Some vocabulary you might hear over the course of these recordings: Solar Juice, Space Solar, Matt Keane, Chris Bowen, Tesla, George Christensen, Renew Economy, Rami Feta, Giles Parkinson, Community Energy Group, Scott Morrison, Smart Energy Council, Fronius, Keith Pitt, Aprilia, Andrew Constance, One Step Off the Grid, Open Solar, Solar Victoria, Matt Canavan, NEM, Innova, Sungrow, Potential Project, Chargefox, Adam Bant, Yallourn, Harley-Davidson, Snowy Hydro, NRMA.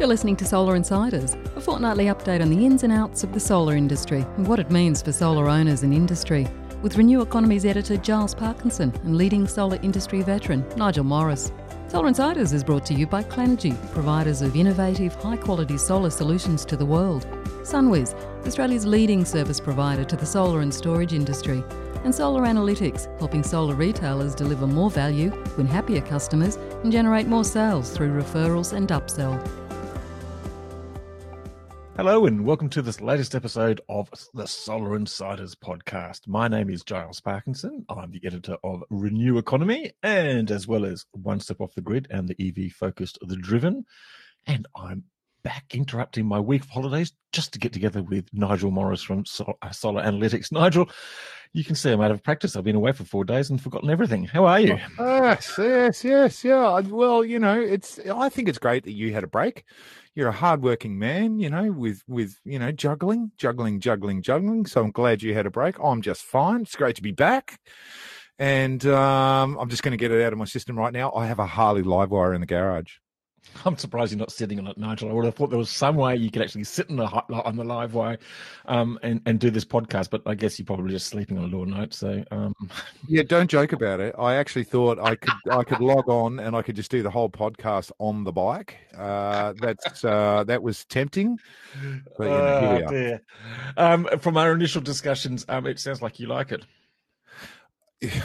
You're listening to Solar Insiders, a fortnightly update on the ins and outs of the solar industry and what it means for solar owners and industry, with Renew Economy's editor Giles Parkinson and leading solar industry veteran Nigel Morris. Solar Insiders is brought to you by Clenergy, providers of innovative, high-quality solar solutions to the world, Sunwiz, Australia's leading service provider to the solar and storage industry, and Solar Analytics, helping solar retailers deliver more value, win happier customers and generate more sales through referrals and upsell. Hello and welcome to this latest episode of the Solar Insiders podcast. My name is Giles Parkinson. I'm the editor of Renew Economy and as well as One Step Off the Grid and the EV-focused The Driven. And I'm back interrupting my week of holidays just to get together with Nigel Morris from Solar Analytics. Nigel, you can see I'm out of practice. I've been away for 4 days and forgotten everything. How are you? Yes. Well, you know, I think it's great that you had a break. You're a hardworking man, you know, with juggling. So I'm glad you had a break. I'm just fine. It's great to be back. And I'm just going to get it out of my system right now. I have a Harley Livewire in the garage. I'm surprised you're not sitting on it, Nigel. I would have thought there was some way you could actually sit on the Livewire and do this podcast, but I guess you're probably just sleeping on it all night. So yeah, don't joke about it. I actually thought I could log on and I could just do the whole podcast on the bike. That was tempting. But, you know, here we are. Dear. From our initial discussions, it sounds like you like it.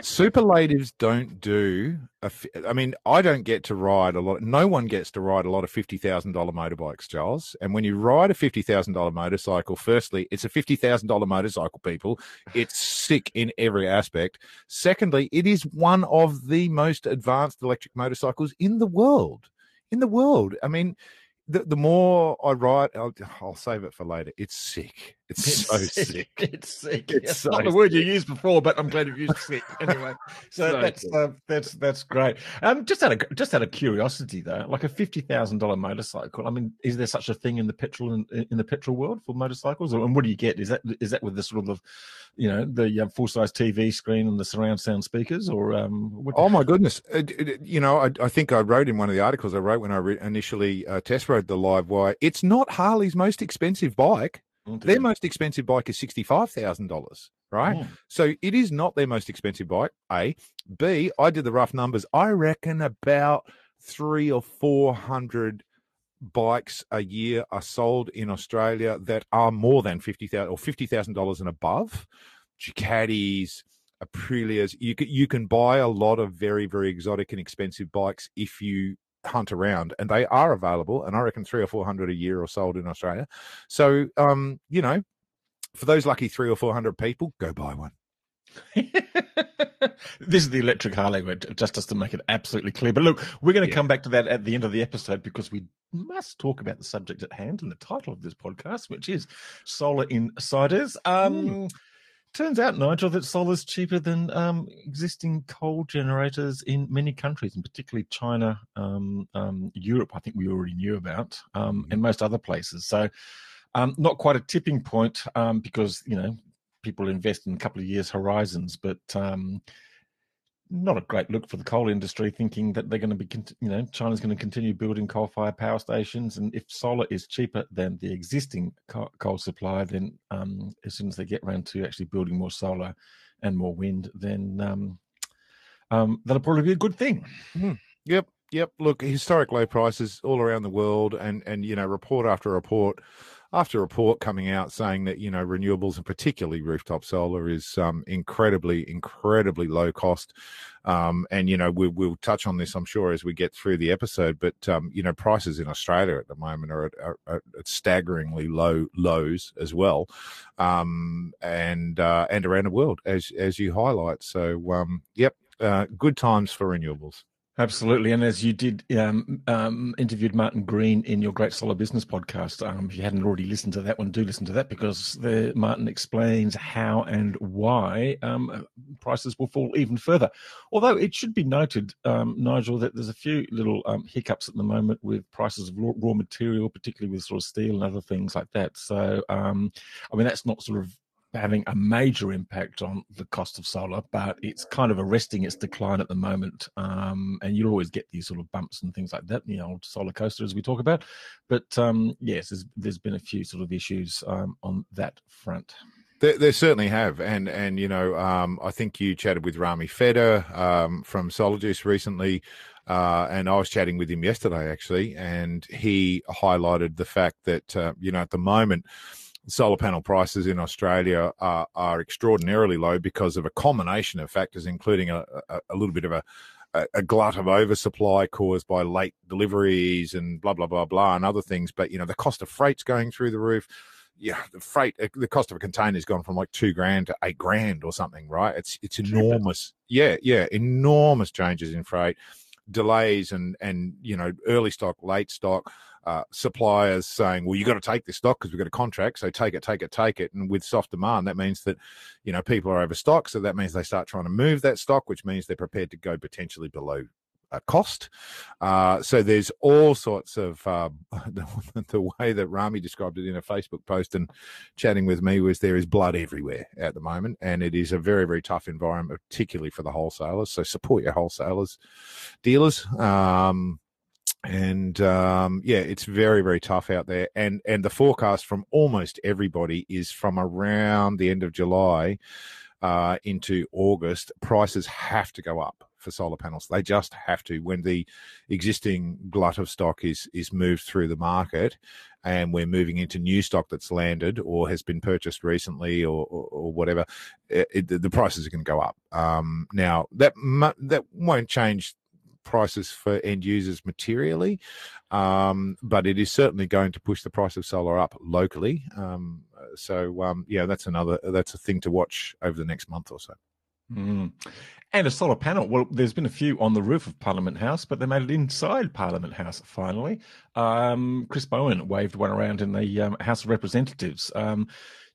Superlatives don't do. I don't get to ride a lot. No one gets to ride a lot of $50,000 motorbikes, Giles. And when you ride a $50,000 motorcycle, firstly, it's a $50,000 motorcycle, people. It's sick in every aspect. Secondly, it is one of the most advanced electric motorcycles in the world. I mean, the more I write, I'll save it for later. It's sick. It's so sick. It's so not the word you used before, but I'm glad you used sick anyway. So that's great. Just out of curiosity though, like a $50,000 motorcycle. I mean, is there such a thing in the petrol world for motorcycles? And what do you get? Is that with the sort of, you know, the full size TV screen and the surround sound speakers? Or oh my goodness, you know, I think I wrote in one of the articles I wrote when I initially test rode the Livewire. It's not Harley's most expensive bike. Their most expensive bike is $65,000, right? Yeah. So it is not their most expensive bike, A. B, I did the rough numbers. I reckon about 300 or 400 bikes a year are sold in Australia that are more than $50,000 or $50,000 and above. Ducatis, Aprilias. You can buy a lot of very, very exotic and expensive bikes if you hunt around, and they are available, and I reckon 300 or 400 a year are sold in Australia. So you know, for those lucky 300 or 400 people, go buy one. This is the electric Harley, just to make it absolutely clear. But look, we're going to come back to that at the end of the episode, because we must talk about the subject at hand and the title of this podcast, which is Solar Insiders. Turns out, Nigel, that solar's cheaper than existing coal generators in many countries, and particularly China, Europe, I think we already knew about, and most other places. So not quite a tipping point, because, you know, people invest in a couple of years horizons, but not a great look for the coal industry, thinking that they're going to be, you know, China's going to continue building coal-fired power stations. And if solar is cheaper than the existing coal supply, then as soon as they get around to actually building more solar and more wind, then that'll probably be a good thing. Mm. Yep. Look, historic low prices all around the world, and you know, report after report coming out saying that, you know, renewables and particularly rooftop solar is incredibly low cost. And, you know, we'll touch on this, I'm sure, as we get through the episode. But, you know, prices in Australia at the moment are at staggeringly lows as well. And around the world, as you highlight. So, good times for renewables. Absolutely. And as you did, interviewed Martin Green in your Great Solar Business podcast. If you hadn't already listened to that one, do listen to that, because Martin explains how and why prices will fall even further. Although it should be noted, Nigel, that there's a few little hiccups at the moment with prices of raw material, particularly with sort of steel and other things like that. So, I mean, that's not sort of having a major impact on the cost of solar, but it's kind of arresting its decline at the moment. And you'll always get these sort of bumps and things like that, the old solar coaster as we talk about. But yes, there's been a few sort of issues on that front. There certainly have, and you know, I think you chatted with Rami Feta from Solar Juice recently, and I was chatting with him yesterday actually, and he highlighted the fact that you know, at the moment, solar panel prices in Australia are extraordinarily low because of a combination of factors, including a little bit of a glut of oversupply caused by late deliveries and blah blah blah blah and other things. But you know, the cost of freight's going through the roof. Yeah, the cost of a container has gone from like $2,000 to $8,000 or something, right? It's enormous. Yeah, enormous changes in freight, delays, and you know, early stock, late stock, suppliers saying, well, you got to take this stock because we've got a contract, so take it. And with soft demand, that means that, you know, people are overstocked, so that means they start trying to move that stock, which means they're prepared to go potentially below cost. So there's all sorts of the way that Rami described it in a Facebook post and chatting with me was, there is blood everywhere at the moment, and it is a very, very tough environment, particularly for the wholesalers. So support your wholesalers, dealers, yeah, it's very, very tough out there. And the forecast from almost everybody is from around the end of July into August, prices have to go up for solar panels. They just have to, when the existing glut of stock is moved through the market and we're moving into new stock that's landed or has been purchased recently or whatever, the prices are going to go up. Now, that won't change prices for end users materially, but it is certainly going to push the price of solar up locally. Yeah, that's a thing to watch over the next month or so. Mm. And a solar panel. Well, there's been a few on the roof of Parliament House, but they made it inside Parliament House finally. Chris Bowen waved one around in the House of Representatives.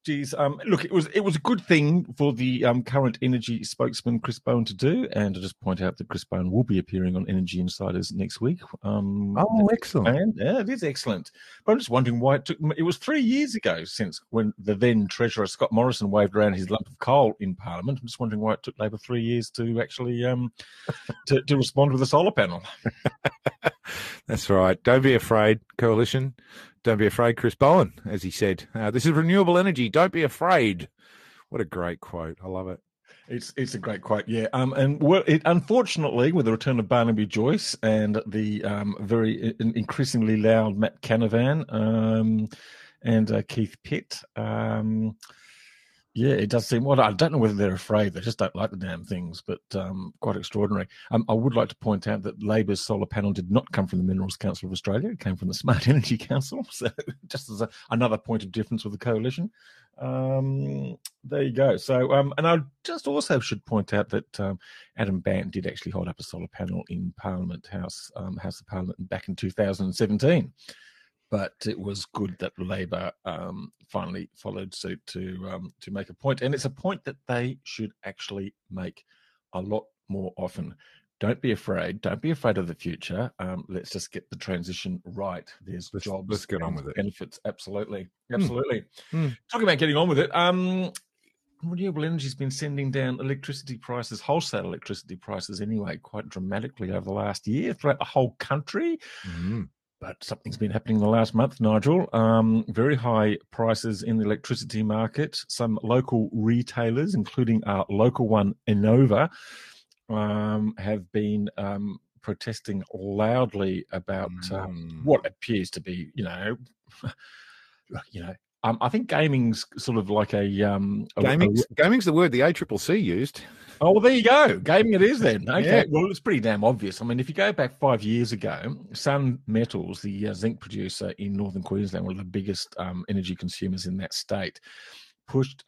Look, it was a good thing for the current energy spokesman Chris Bowen to do, and I just point out that Chris Bowen will be appearing on Energy Insiders next week. Oh, excellent! And, yeah, it is excellent. But I'm just wondering why it took. It was 3 years ago since when the then Treasurer Scott Morrison waved around his lump of coal in Parliament. I'm just wondering why it took Labor 3 years to actually to respond with a solar panel. That's right. Don't be afraid, Coalition. Don't be afraid, Chris Bowen, as he said. This is renewable energy. Don't be afraid. What a great quote. I love it. It's a great quote, yeah. And unfortunately, with the return of Barnaby Joyce and the very increasingly loud Matt Canavan and Keith Pitt, yeah, it does seem. Well, I don't know whether they're afraid. They just don't like the damn things, but quite extraordinary. I would like to point out that Labor's solar panel did not come from the Minerals Council of Australia. It came from the Smart Energy Council. So just as another point of difference with the coalition. There you go. So, and I just also should point out that Adam Bant did actually hold up a solar panel in Parliament House, House of Parliament back in 2017. But it was good that Labor finally followed suit to make a point. And it's a point that they should actually make a lot more often. Don't be afraid. Don't be afraid of the future. Let's just get the transition right. There's jobs. Let's get on with it. Benefits. Absolutely. Absolutely. Mm. Talking about getting on with it. Renewable energy has been sending down electricity prices, wholesale electricity prices anyway, quite dramatically over the last year throughout the whole country. Mm. But something's been happening in the last month, Nigel. Very high prices in the electricity market. Some local retailers, including our local one, Innova, have been protesting loudly about what appears to be, I think gaming's sort of like gaming's the word the ACCC used. Oh, well, there you go. Gaming it is then. Okay. Yeah. Well, it's pretty damn obvious. I mean, if you go back 5 years ago, Sun Metals, the zinc producer in northern Queensland, one of the biggest energy consumers in that state, first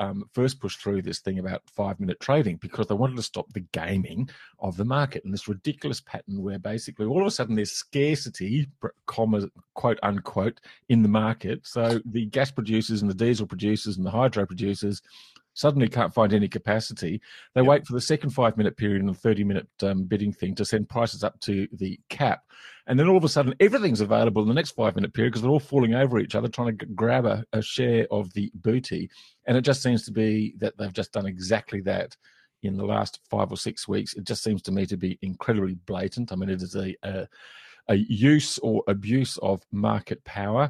pushed through this thing about 5-minute trading because they wanted to stop the gaming of the market and this ridiculous pattern where basically all of a sudden there's scarcity, comma, quote unquote, in the market. So the gas producers and the diesel producers and the hydro producers suddenly can't find any capacity. They wait for the second 5-minute period and the 30-minute bidding thing to send prices up to the cap. And then all of a sudden, everything's available in the next 5-minute period because they're all falling over each other trying to grab a share of the booty. And it just seems to be that they've just done exactly that in the last 5 or 6 weeks. It just seems to me to be incredibly blatant. I mean, it is a use or abuse of market power.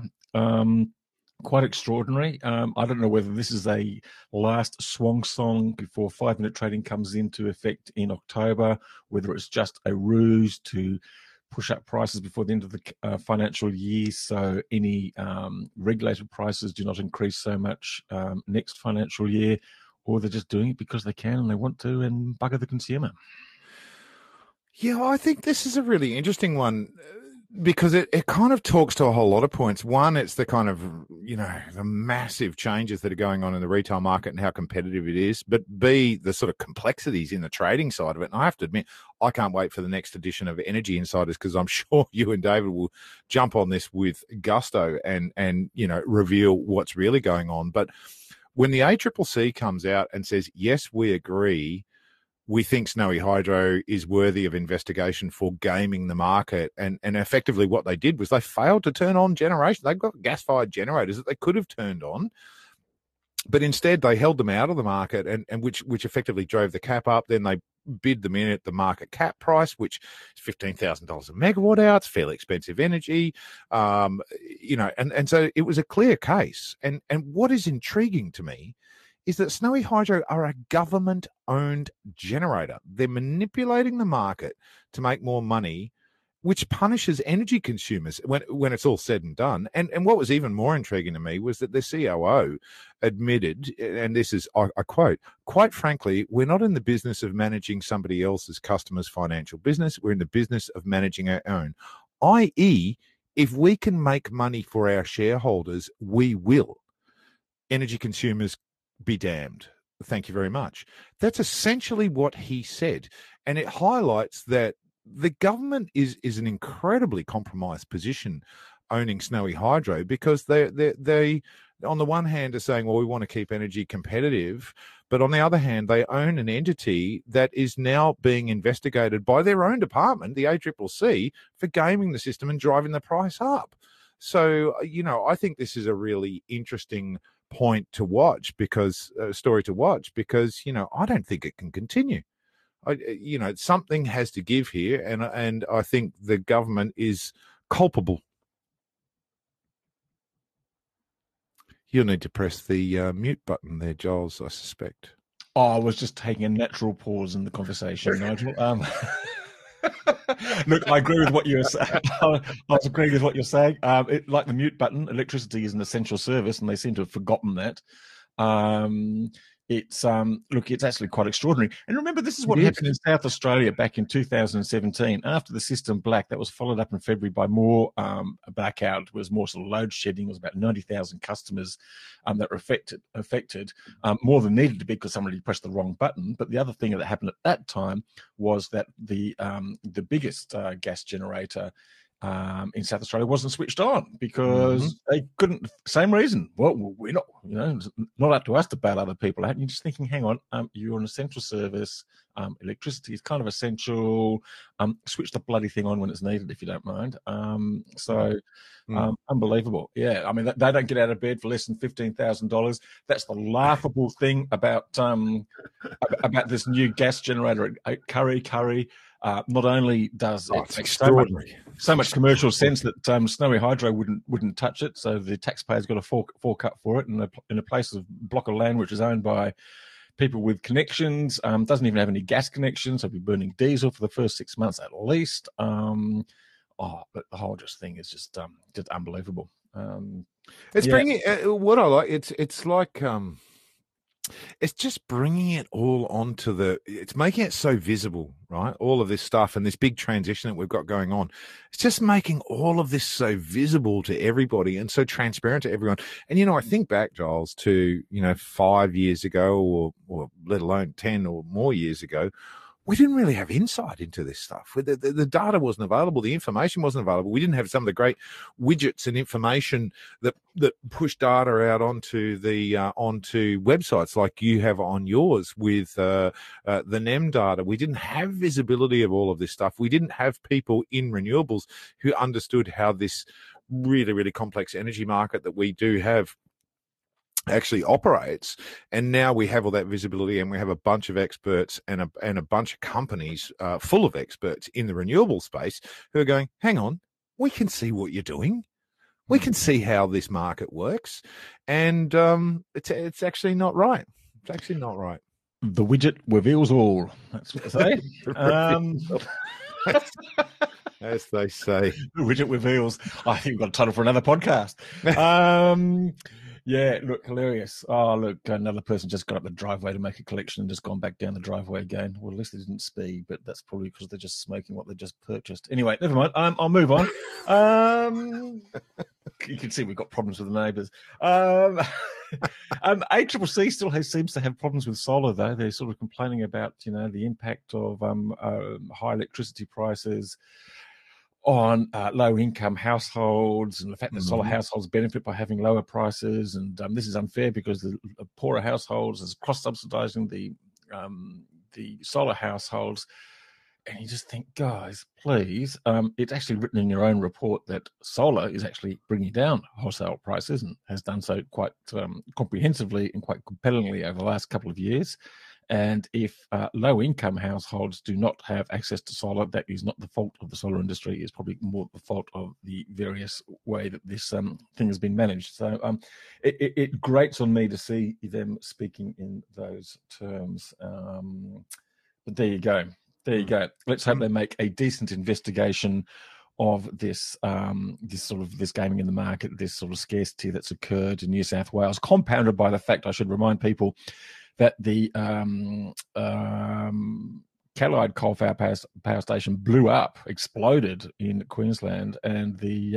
Quite extraordinary. I don't know whether this is a last swan song before 5-minute trading comes into effect in October, whether it's just a ruse to push up prices before the end of the financial year so any regulated prices do not increase so much next financial year, or they're just doing it because they can and they want to and bugger the consumer. Yeah, well, I think this is a really interesting one because it kind of talks to a whole lot of points. One, it's the kind of, you know, the massive changes that are going on in the retail market and how competitive it is. But B, the sort of complexities in the trading side of it. And I have to admit, I can't wait for the next edition of Energy Insiders because I'm sure you and David will jump on this with gusto and you know, reveal what's really going on. But when the ACCC comes out and says, yes, we agree, we think Snowy Hydro is worthy of investigation for gaming the market. And effectively what they did was they failed to turn on generation. They've got gas-fired generators that they could have turned on, but instead they held them out of the market, and which effectively drove the cap up. Then they bid them in at the market cap price, which is $15,000 a megawatt hour. It's fairly expensive energy, you know, and so it was a clear case. And what is intriguing to me is that Snowy Hydro are a government-owned generator. They're manipulating the market to make more money, which punishes energy consumers when it's all said and done. And what was even more intriguing to me was that their COO admitted, and this is, I quote, "Quite frankly, we're not in the business of managing somebody else's customer's financial business. We're in the business of managing our own, i.e., if we can make money for our shareholders, we will. Energy consumers be damned. Thank you very much." That's essentially what he said. And it highlights that the government is an incredibly compromised position owning Snowy Hydro, because they on the one hand are saying, well, we want to keep energy competitive, but on the other hand, they own an entity that is now being investigated by their own department, the ACCC, for gaming the system and driving the price up. So, you know, I think this is a really interesting point to watch, because story to watch, because, you know, I don't think it can continue. You know, something has to give here, and I think the government is culpable. You'll need to press the mute button there, Giles, I suspect. Oh, I was just taking a natural pause in the conversation, Nigel. Look, I agree with what you're saying. I was agreeing with what you're saying. Like the mute button, electricity is an essential service, and they seem to have forgotten that. Look, it's actually quite extraordinary. And remember, this is what happened in South Australia back in 2017. After the system black, that was followed up in February by more blackout. It was more sort of load shedding. It was about 90,000 customers that were affected more than needed to be, because somebody pressed the wrong button. But the other thing that happened at that time was that the biggest gas generator in South Australia wasn't switched on because they couldn't. Same reason. Well, we're not, you know, not up to us to bail other people out. And you're just thinking, hang on, you're an essential service. Electricity is kind of essential. Switch the bloody thing on when it's needed, if you don't mind. Unbelievable. Yeah, I mean, they don't get out of bed for less than $15,000. That's the laughable thing about this new gas generator at Curry. Not only does it make so much commercial sense that Snowy Hydro wouldn't touch it, so the taxpayers got a fork up for it in a place of block of land which is owned by people with connections, doesn't even have any gas connections, so be burning diesel for the first 6 months at least. But the whole thing is just unbelievable. It's bringing what I like. It's like. It's just bringing it all onto it's making it so visible, right? All of this stuff and this big transition that we've got going on. It's just making all of this so visible to everybody and so transparent to everyone. And, you know, I think back, Giles, to, you know, 5 years ago or let alone 10 or more years ago, we didn't really have insight into this stuff. The data wasn't available. The information wasn't available. We didn't have some of the great widgets and information that push data out onto the onto websites like you have on yours with the NEM data. We didn't have visibility of all of this stuff. We didn't have people in renewables who understood how this really, really complex energy market that we do have actually operates. And now we have all that visibility, and we have a bunch of experts and a bunch of companies full of experts in the renewable space who are going, hang on, we can see what you're doing. We can see how this market works. And it's actually not right. It's actually not right. The widget reveals all. That's what I say. As they say. The widget reveals. I think we've got a title for another podcast. Yeah, look, hilarious. Oh, look, another person just got up the driveway to make a collection and just gone back down the driveway again. Well, at least they didn't speed, but that's probably because they're just smoking what they just purchased. Anyway, never mind. I'll move on. You can see we've got problems with the neighbours. ACCC still seems to have problems with solar, though. They're sort of complaining about, you know, the impact of high electricity prices on low-income households, and the fact that solar households benefit by having lower prices. And this is unfair because the poorer households is cross-subsidizing the solar households. And you just think, guys, please, it's actually written in your own report that solar is actually bringing down wholesale prices and has done so quite comprehensively and quite compellingly over the last couple of years. And if low-income households do not have access to solar, that is not the fault of the solar industry. It's probably more the fault of the various way that this thing has been managed. So it grates on me to see them speaking in those terms. But there you go. There you go. Let's hope they make a decent investigation of this this gaming in the market, this sort of scarcity that's occurred in New South Wales, compounded by the fact, I should remind people, that the Callide coal-fired power station blew up, exploded in Queensland, and the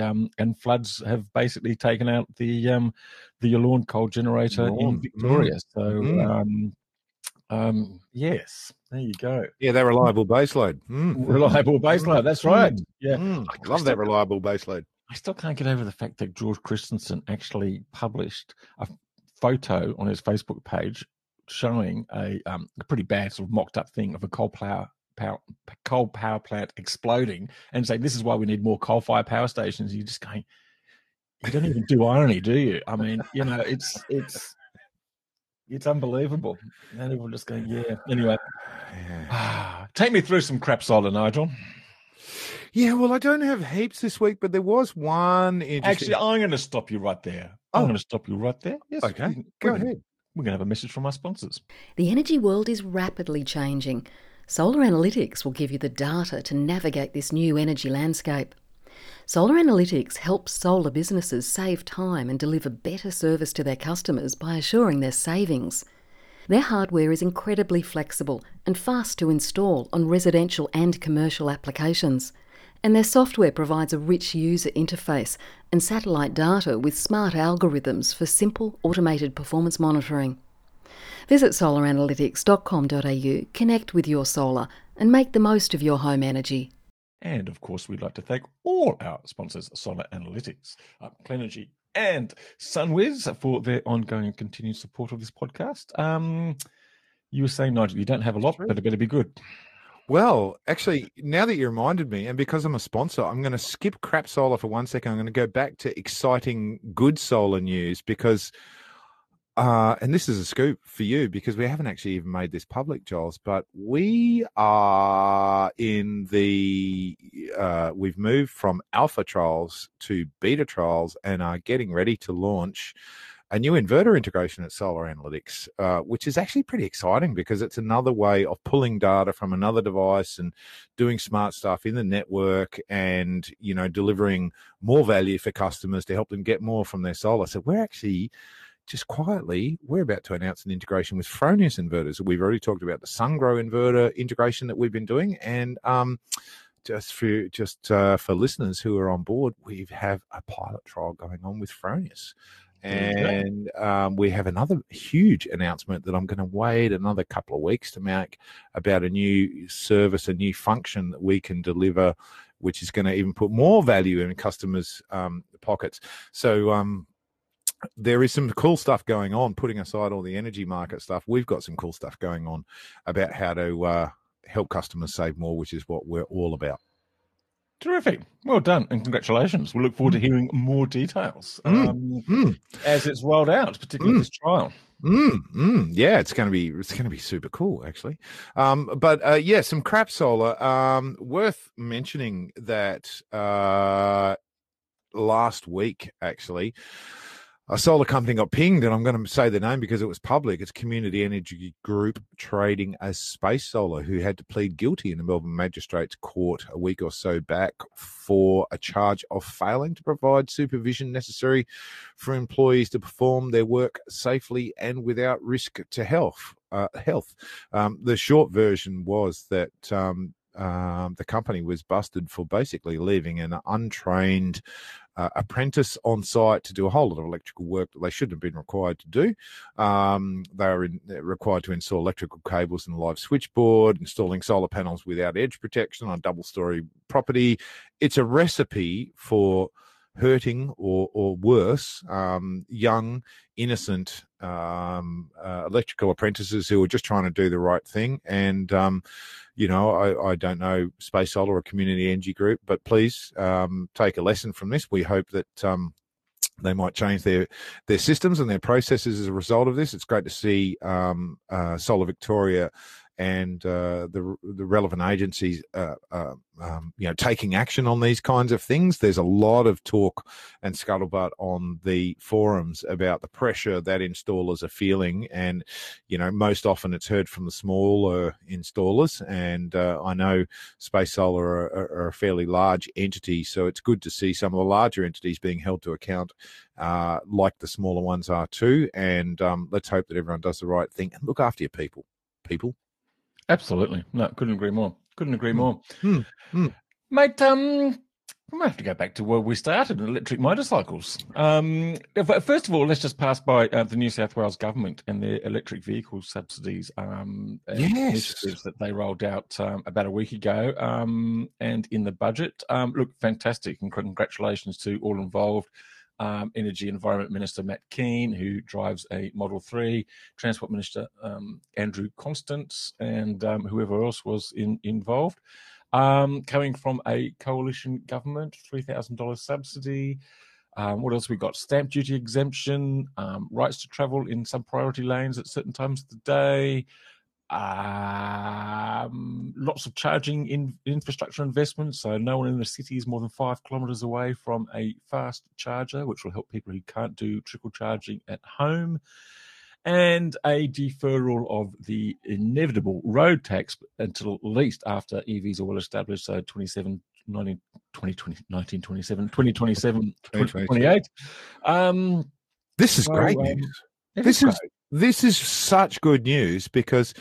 floods have basically taken out the Yallourn coal generator in Victoria. So yes, there you go. Yeah, that reliable baseload. Reliable baseload. That's right. Yeah, I love that reliable baseload. I still can't get over the fact that George Christensen actually published a photo on his Facebook page showing a pretty bad sort of mocked up thing of a coal power plant exploding and saying, this is why we need more coal-fired power stations. You're just going, you don't even do irony, do you? I mean, you know, it's unbelievable. And everyone just going, yeah. Anyway, take me through some crap solar, Nigel. Yeah, well, I don't have heaps this week, but there was one interesting... Actually, I'm going to stop you right there. I'm going to stop you right there. Yes. Okay, go ahead. We're going to have a message from our sponsors. The energy world is rapidly changing. Solar Analytics will give you the data to navigate this new energy landscape. Solar Analytics helps solar businesses save time and deliver better service to their customers by assuring their savings. Their hardware is incredibly flexible and fast to install on residential and commercial applications. And their software provides a rich user interface and satellite data with smart algorithms for simple automated performance monitoring. Visit solaranalytics.com.au, connect with your solar and make the most of your home energy. And of course, we'd like to thank all our sponsors, Solar Analytics, Clenergy and Sunwiz, for their ongoing and continued support of this podcast. You were saying, Nigel, you don't have a lot, but it better be good. Well, actually, now that you reminded me, and because I'm a sponsor, I'm going to skip crap solar for 1 second. I'm going to go back to exciting good solar news because, and this is a scoop for you because we haven't actually even made this public, Giles, but we are we've moved from alpha trials to beta trials and are getting ready to launch a new inverter integration at Solar Analytics, which is actually pretty exciting because it's another way of pulling data from another device and doing smart stuff in the network and, you know, delivering more value for customers to help them get more from their solar. So we're actually just quietly, we're about to announce an integration with Fronius inverters. We've already talked about the SunGrow inverter integration that we've been doing. And just for listeners who are on board, we have a pilot trial going on with Fronius. And we have another huge announcement that I'm going to wait another couple of weeks to make about a new service, a new function that we can deliver, which is going to even put more value in customers' pockets. So there is some cool stuff going on. Putting aside all the energy market stuff, we've got some cool stuff going on about how to help customers save more, which is what we're all about. Terrific. Well done and congratulations. We'll look forward to hearing more details as it's rolled out, particularly this trial. Yeah, it's going to be super cool, actually. Yeah, some crap solar. Worth mentioning that last week, actually, a solar company got pinged, and I'm going to say the name because it was public. It's Community Energy Group, trading as Space Solar, who had to plead guilty in the Melbourne Magistrates Court a week or so back for a charge of failing to provide supervision necessary for employees to perform their work safely and without risk to health. The short version was that the company was busted for basically leaving an untrained apprentice on site to do a whole lot of electrical work that they shouldn't have been required to do. They were required to install electrical cables in the live switchboard, installing solar panels without edge protection on double-storey property. It's a recipe for hurting or worse, young, innocent electrical apprentices who are just trying to do the right thing. And, I don't know Space Solar or Community Energy Group, but please take a lesson from this. We hope that they might change their systems and their processes as a result of this. It's great to see Solar Victoria and the relevant agencies, taking action on these kinds of things. There's a lot of talk and scuttlebutt on the forums about the pressure that installers are feeling. And, most often it's heard from the smaller installers. And I know Space Solar are a fairly large entity, so it's good to see some of the larger entities being held to account like the smaller ones are too. And let's hope that everyone does the right thing and look after your people. Absolutely. No, couldn't agree more. Mate, we might have to go back to where we started, electric motorcycles. First of all, let's just pass by the New South Wales government and their electric vehicle subsidies initiatives that they rolled out about a week ago and in the budget. Look, fantastic, and congratulations to all involved. Energy Environment Minister Matt Keane, who drives a Model 3, Transport Minister Andrew Constance, and whoever else was involved. Coming from a coalition government, $3,000 subsidy. What else we got? Stamp duty exemption, rights to travel in some priority lanes at certain times of the day. Lots of charging infrastructure investments, so no one in the city is more than 5 kilometres away from a fast charger, which will help people who can't do trickle charging at home, and a deferral of the inevitable road tax until at least after EVs are well established, so 2027, 2028. This is great news. This is such good news because,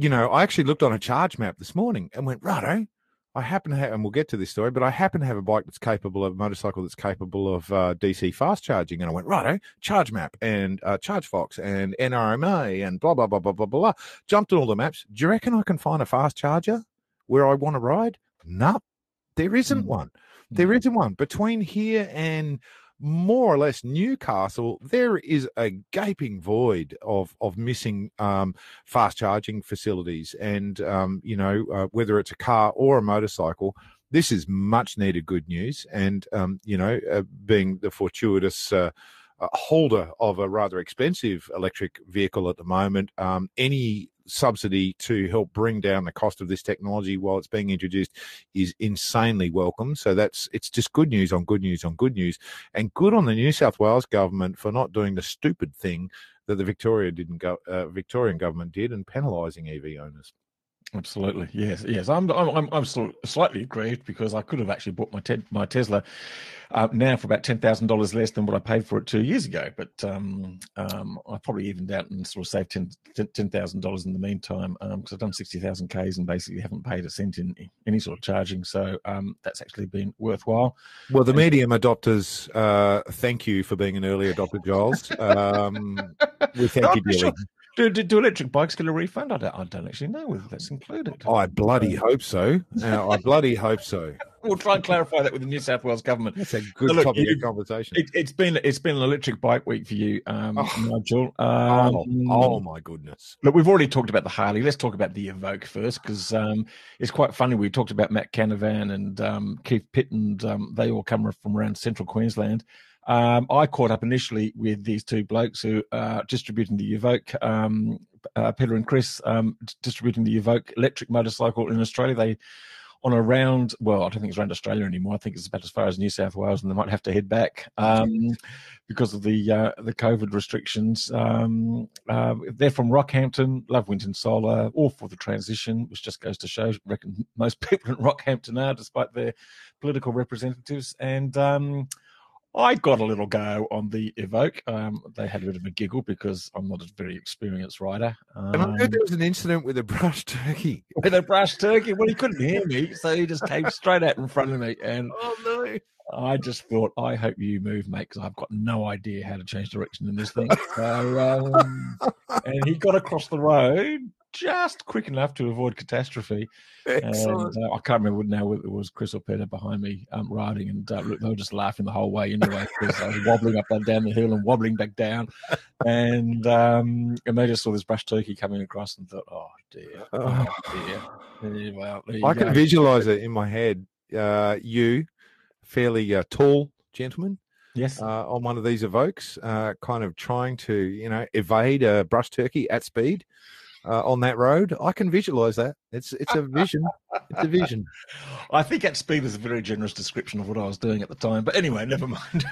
I actually looked on a charge map this morning and went, righto, I happen to have, and we'll get to this story, but I happen to have a motorcycle that's capable of DC fast charging. And I went, righto, charge map and ChargeFox and NRMA and blah, blah, blah, blah, blah, blah. Jumped on all the maps. Do you reckon I can find a fast charger where I want to ride? No, there isn't one. There isn't one. Between here and more or less Newcastle, there is a gaping void of missing fast charging facilities. And, whether it's a car or a motorcycle, this is much needed good news. And, being the fortuitous holder of a rather expensive electric vehicle at the moment, any subsidy to help bring down the cost of this technology while it's being introduced is insanely welcome. So it's just good news on good news on good news, and good on the New South Wales government for not doing the stupid thing that the Victorian government did and penalising EV owners. Absolutely, yes, yes. I'm slightly aggrieved because I could have actually bought my Tesla now for about $10,000 less than what I paid for it 2 years ago. But I probably evened out and sort of saved $10,000 in the meantime because I've done 60,000 k's and basically haven't paid a cent in any sort of charging. So that's actually been worthwhile. Well, the medium adopters, thank you for being an early adopter, Giles. We thank you, dearly. Sure. Do electric bikes get a refund? I don't actually know whether that's included. I bloody hope so. I bloody hope so. We'll try and clarify that with the New South Wales government. That's a good topic of conversation. It's been an electric bike week for you, Nigel. Oh my goodness! Look, we've already talked about the Harley. Let's talk about the Evoke first, because it's quite funny. We talked about Matt Canavan and Keith Pitt, and they all come from around central Queensland. I caught up initially with these two blokes who are distributing the Evoke, Peter and Chris, distributing the Evoke electric motorcycle in Australia. They on a round, well, I don't think it's around Australia anymore. I think it's about as far as New South Wales, and they might have to head back because of the COVID restrictions. They're from Rockhampton, love wind and solar, all for the transition, which just goes to show, I reckon most people in Rockhampton are, despite their political representatives. And I got a little go on the Evoke. They had a bit of a giggle because I'm not a very experienced rider. And I heard there was an incident with a brush turkey. With a brush turkey? Well, he couldn't hear me, so he just came straight out in front of me. And oh, no. I just thought, I hope you move, mate, because I've got no idea how to change direction in this thing. So, and he got across the road just quick enough to avoid catastrophe. Excellent. And I can't remember now whether it was Chris or Peter behind me riding, and look, they were just laughing the whole way anyway, because I was wobbling up and down the hill and wobbling back down, and they just saw this brush turkey coming across and thought, oh dear. Well, I can visualize it in my head. You, fairly tall gentleman, yes, on one of these Evokes, kind of trying to, evade a brush turkey at speed. On that road, I can visualize that. It's a vision. It's a vision. I think at speed is a very generous description of what I was doing at the time. But anyway, never mind.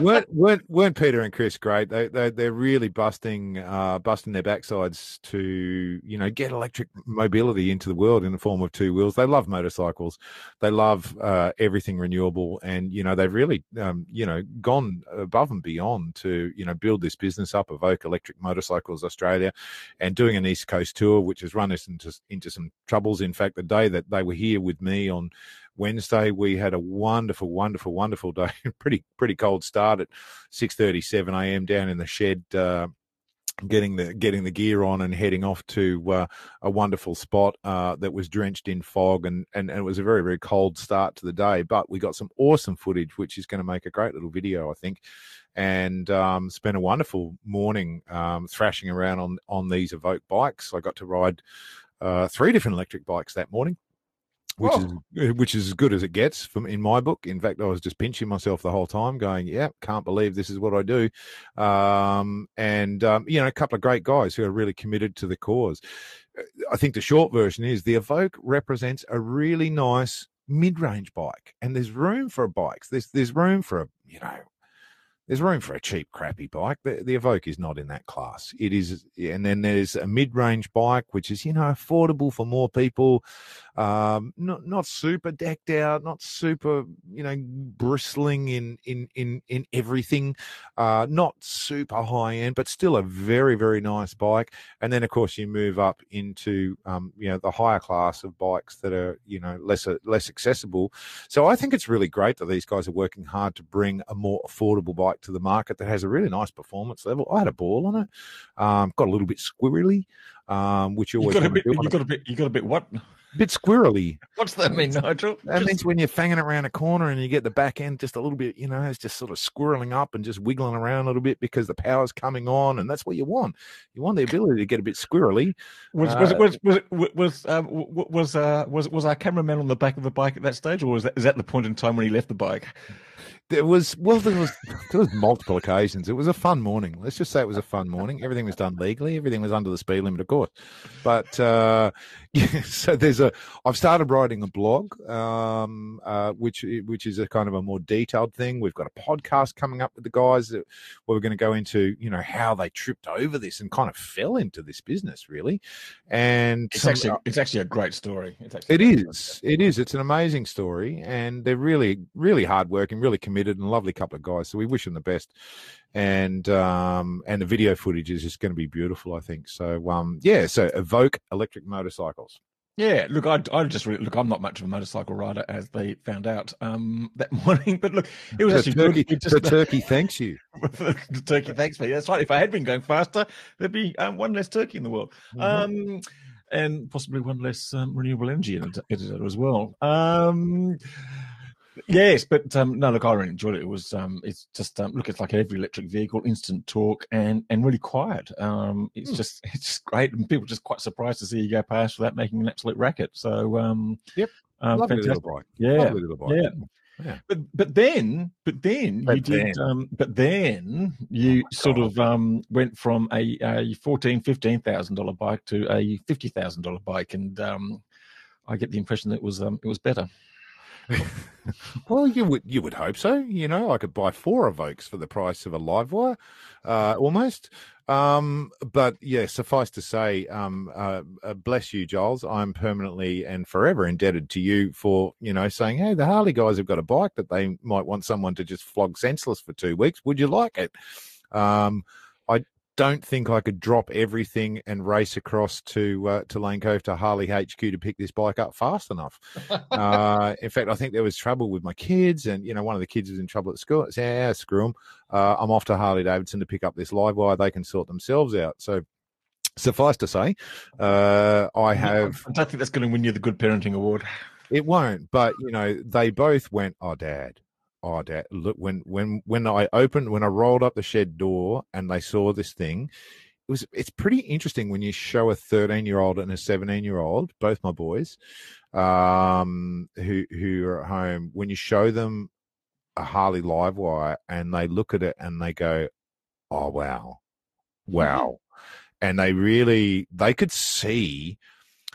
weren't Peter and Chris great? They're really busting their backsides to get electric mobility into the world in the form of two wheels. They love motorcycles. They love everything renewable, and they've really gone above and beyond to build this business up, Evoke Electric Motorcycles Australia, and doing an East Coast tour, which has run us into some troubles. In fact, the day that they were here with me on Wednesday, we had a wonderful day. pretty cold start at 6:37 a.m. down in the shed, getting the gear on and heading off to a wonderful spot that was drenched in fog, and it was a very, very cold start to the day. But we got some awesome footage, which is going to make a great little video, I think. And spent a wonderful morning thrashing around on these Evoke bikes. I got to ride 3 different electric bikes that morning, which is as good as it gets in my book. In fact, I was just pinching myself the whole time going, yeah, can't believe this is what I do. A couple of great guys who are really committed to the cause. I think the short version is the Evoke represents a really nice mid-range bike, and there's room for bikes. There's room for there's room for a cheap, crappy bike. The Evoke is not in that class. It is, and then there's a mid-range bike, which is, affordable for more people, not super decked out, not super, bristling in everything, not super high end, but still a very, very nice bike. And then, of course, you move up into, the higher class of bikes that are, less accessible. So I think it's really great that these guys are working hard to bring a more affordable bike to the market that has a really nice performance level. I had a ball on it. Got a little bit squirrely, which you always you got a bit what? A bit squirrely. What's that mean, Nigel? That means when you're fanging around a corner and you get the back end just a little bit, it's just sort of squirreling up and just wiggling around a little bit because the power's coming on, and that's what you want. You want the ability to get a bit squirrely. Was our cameraman on the back of the bike at that stage, or is that the point in time when he left the bike? There was multiple occasions. It was a fun morning. Let's just say it was a fun morning. Everything was done legally. Everything was under the speed limit, of course. But Yeah, so there's a, I've started writing a blog, which is a kind of a more detailed thing. We've got a podcast coming up with the guys that where we're going to go into, you know, how they tripped over this and kind of fell into this business, really. And it's actually a great story. It is. It's an amazing story, and they're really, really hardworking, really committed, and lovely couple of guys. So we wish them the best. And the video footage is just going to be beautiful, I think. So yeah, so Evoke Electric Motorcycles. Yeah, look, I'm not much of a motorcycle rider, as they found out that morning. But look, it was actually good. The turkey thanks you. The turkey thanks me. That's right. If I had been going faster, there'd be one less turkey in the world. Mm-hmm. And possibly one less renewable energy editor as well. Yes, but no, look, I really enjoyed it. It was, it's just, look, it's like every electric vehicle, instant talk and really quiet. It's just great, and people are just quite surprised to see you go past without making an absolute racket. So, yep, lovely little bike. Yeah, lovely little bike. Yeah. Yeah. But then you went from a $15,000 bike to a $50,000 bike, and I get the impression that it was better. Well, you would hope so. You know, I could buy 4 Evokes for the price of a Livewire, almost. But yeah, suffice to say, bless you, Giles. I'm permanently and forever indebted to you for, you know, saying, hey, the Harley guys have got a bike that they might want someone to just flog senseless for 2 weeks. Would you like it? I don't think I could drop everything and race across to Lane Cove to Harley HQ to pick this bike up fast enough. In fact, I think there was trouble with my kids, and you know, one of the kids was in trouble at school. I said, yeah, screw them. I'm off to Harley-Davidson to pick up this Livewire. They can sort themselves out. So suffice to say, I don't think that's going to win you the Good Parenting Award. It won't, but you know, they both went, oh, Dad. Oh, Dad, look, when I rolled up the shed door and they saw this thing, it's pretty interesting when you show a 13-year-old and a 17-year-old, both my boys, who are at home, when you show them a Harley Livewire and they look at it and they go, oh, wow. And they could see,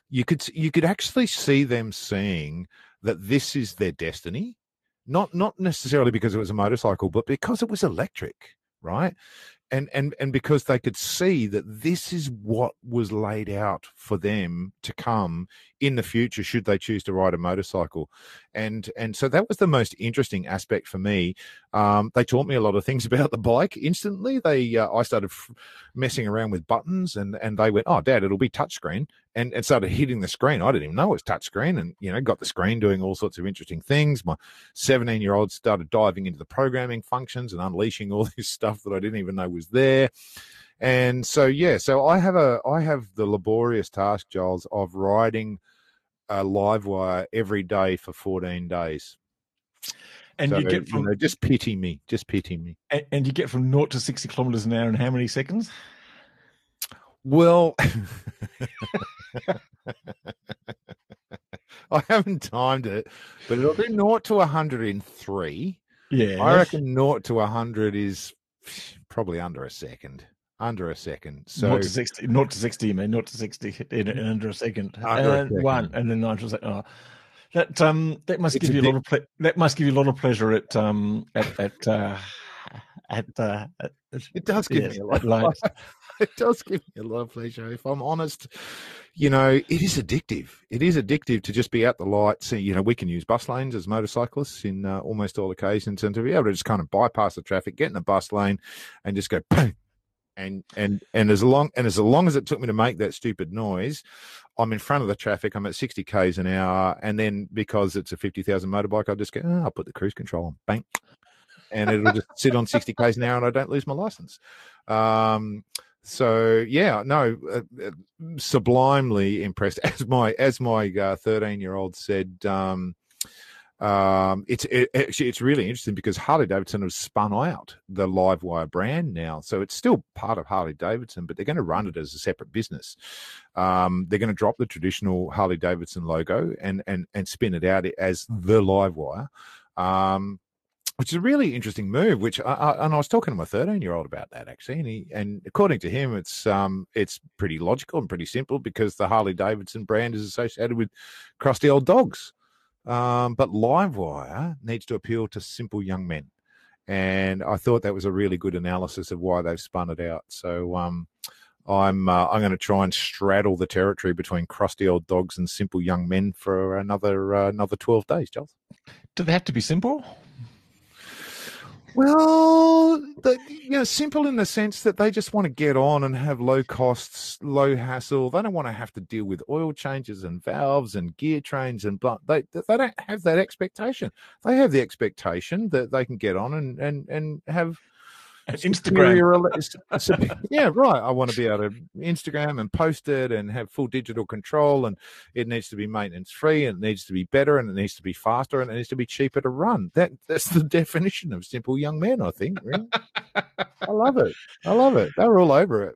you could actually see them seeing that this is their destiny. Not necessarily because it was a motorcycle, but because it was electric, right? And because they could see that this is what was laid out for them to come in the future should they choose to ride a motorcycle. And so that was the most interesting aspect for me. They taught me a lot of things about the bike instantly. I started messing around with buttons, and they went, oh, Dad, it'll be touchscreen. And started hitting the screen. I didn't even know it was touchscreen, and you know, got the screen doing all sorts of interesting things. My 17-year-old started diving into the programming functions and unleashing all this stuff that I didn't even know was there. And so yeah, so I have the laborious task, Giles, of riding a Livewire every day for 14 days. And so, you get from, you know, just pity me. And you get from 0 to 60 kilometers an hour in how many seconds? Well, I haven't timed it, but it'll be 0 to 100 in 3. Yeah, I reckon 0 to 100 is probably under a second. So 0 to 60, 0 to 60, you mean 0 to 60 in under a second, and then 1, and then 9 to 6. Oh. That must give you a lot of pleasure It does give me a lot of pleasure, if I'm honest. You know, it is addictive. It is addictive to just be out the light. See, you know, we can use bus lanes as motorcyclists in almost all occasions, and to be able to just kind of bypass the traffic, get in the bus lane, and just go bang. And as long as it took me to make that stupid noise, I'm in front of the traffic. I'm at 60 k's an hour, and then because it's a 50,000 motorbike, I just go, I'll put the cruise control on, bang. And it'll just sit on 60 k's an hour, and I don't lose my license. So yeah, no, sublimely impressed. As my 13-year-old said, it's really interesting because Harley-Davidson has spun out the Livewire brand now, so it's still part of Harley-Davidson, but they're going to run it as a separate business. They're going to drop the traditional Harley-Davidson logo and spin it out as the Livewire. which is a really interesting move. Which I was talking to my 13-year-old about that actually, and according to him, it's pretty logical and pretty simple because the Harley-Davidson brand is associated with crusty old dogs, but Livewire needs to appeal to simple young men, and I thought that was a really good analysis of why they've spun it out. So I'm going to try and straddle the territory between crusty old dogs and simple young men for another 12 days, Giles. Do they have to be simple? Well, simple in the sense that they just want to get on and have low costs, low hassle. They don't want to have to deal with oil changes and valves and gear trains and blah. They don't have that expectation. They have the expectation that they can get on and have Instagram. Yeah, right. I want to be able to Instagram and post it and have full digital control, and it needs to be maintenance free, and it needs to be better, and it needs to be faster, and it needs to be cheaper to run. That's the definition of simple young men, I think. Really. I love it. They're all over it.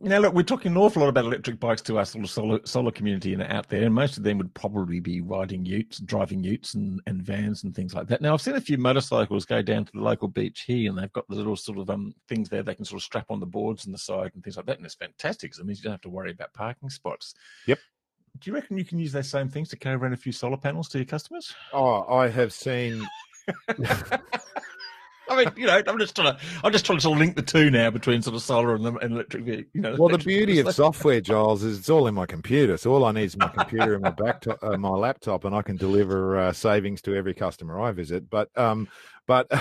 Now, look, we're talking an awful lot about electric bikes to our sort of solar community and out there, and most of them would probably be riding utes, driving utes and vans and things like that. Now, I've seen a few motorcycles go down to the local beach here, and they've got the little sort of things there they can sort of strap on the boards and the side and things like that, and it's fantastic because it means you don't have to worry about parking spots. Yep. Do you reckon you can use those same things to carry around a few solar panels to your customers? Oh, I have seen... I mean, you know, I'm just trying to sort of link the two now between sort of solar and electric. You know, well, the beauty of software, Giles, is it's all in my computer. So all I need is my computer and my laptop, and I can deliver savings to every customer I visit. But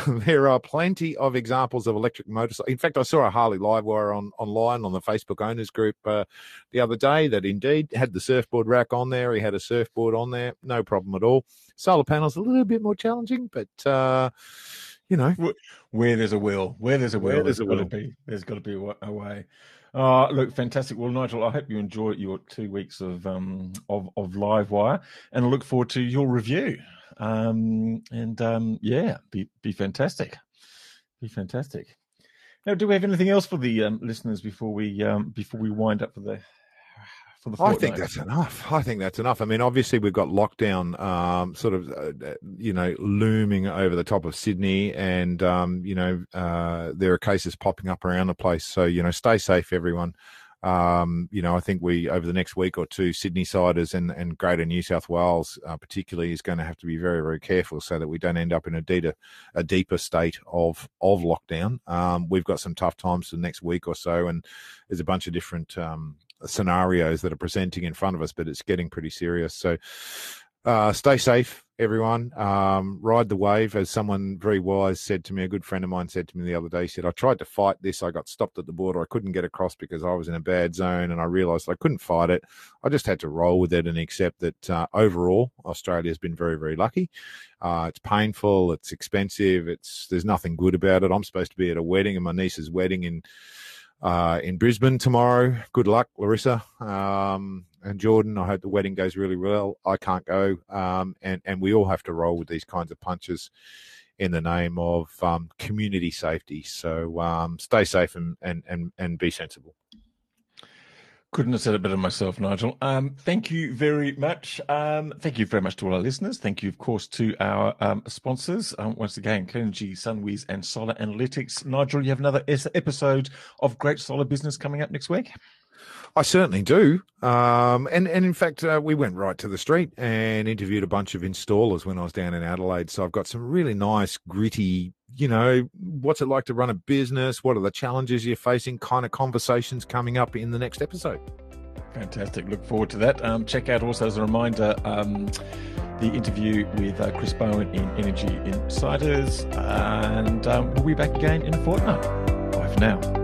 there are plenty of examples of electric motorcycles. In fact, I saw a Harley Livewire online on the Facebook owners group the other day that indeed had the surfboard rack on there. He had a surfboard on there. No problem at all. Solar panels, a little bit more challenging, but... you know, where there's a will, there's got to be a way. Look, fantastic. Well, Nigel, I hope you enjoy your 2 weeks of Livewire, and I look forward to your review. Be fantastic. Be fantastic. Now, do we have anything else for the listeners before we wind up for the? I think that's enough. I mean, obviously we've got lockdown looming over the top of Sydney, and, there are cases popping up around the place. So, you know, stay safe, everyone. I think over the next week or two, Sydney-siders and greater New South Wales particularly is going to have to be very, very careful so that we don't end up in a deeper state of lockdown. We've got some tough times for the next week or so, and there's a bunch of different... scenarios that are presenting in front of us, but it's getting pretty serious. So stay safe, everyone. Ride the wave. As someone very wise said to me, a good friend of mine said to me the other day, he said, I tried to fight this. I got stopped at the border. I couldn't get across because I was in a bad zone, and I realized I couldn't fight it. I just had to roll with it and accept that overall Australia has been very, very lucky. It's painful. It's expensive. There's nothing good about it. I'm supposed to be at a wedding, and my niece's wedding in Brisbane tomorrow. Good luck, Larissa and Jordan. I hope the wedding goes really well. I can't go. And we all have to roll with these kinds of punches in the name of community safety. So stay safe and be sensible. Couldn't have said it better myself, Nigel. Thank you very much. Thank you very much to all our listeners. Thank you, of course, to our sponsors. Once again, Clenergy, Sunwiz, and Solar Analytics. Nigel, you have another episode of Great Solar Business coming up next week? I certainly do. And in fact, we went right to the street and interviewed a bunch of installers when I was down in Adelaide. So I've got some really nice, gritty, what's it like to run a business? What are the challenges you're facing? Kind of conversations coming up in the next episode. Fantastic. Look forward to that. Check out also, as a reminder, the interview with Chris Bowen in Energy Insiders. And we'll be back again in a fortnight. Bye for now.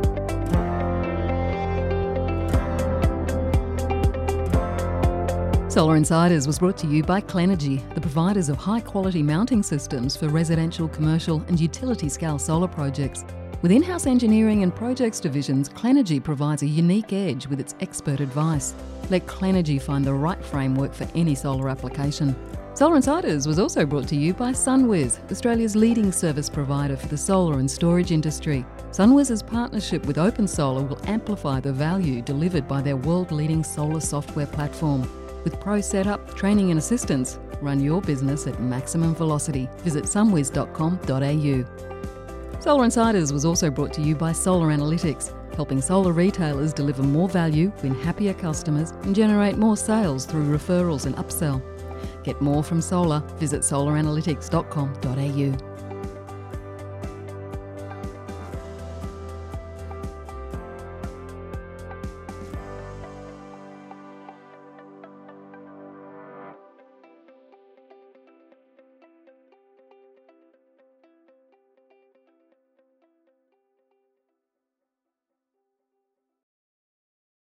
Solar Insiders was brought to you by Clenergy, the providers of high-quality mounting systems for residential, commercial and utility-scale solar projects. With in-house engineering and projects divisions, Clenergy provides a unique edge with its expert advice. Let Clenergy find the right framework for any solar application. Solar Insiders was also brought to you by Sunwiz, Australia's leading service provider for the solar and storage industry. Sunwiz's partnership with Open Solar will amplify the value delivered by their world-leading solar software platform. With pro setup, training and assistance, run your business at maximum velocity. Visit sunwiz.com.au. Solar Insiders was also brought to you by Solar Analytics, helping solar retailers deliver more value, win happier customers and generate more sales through referrals and upsell. Get more from Solar. Visit solaranalytics.com.au.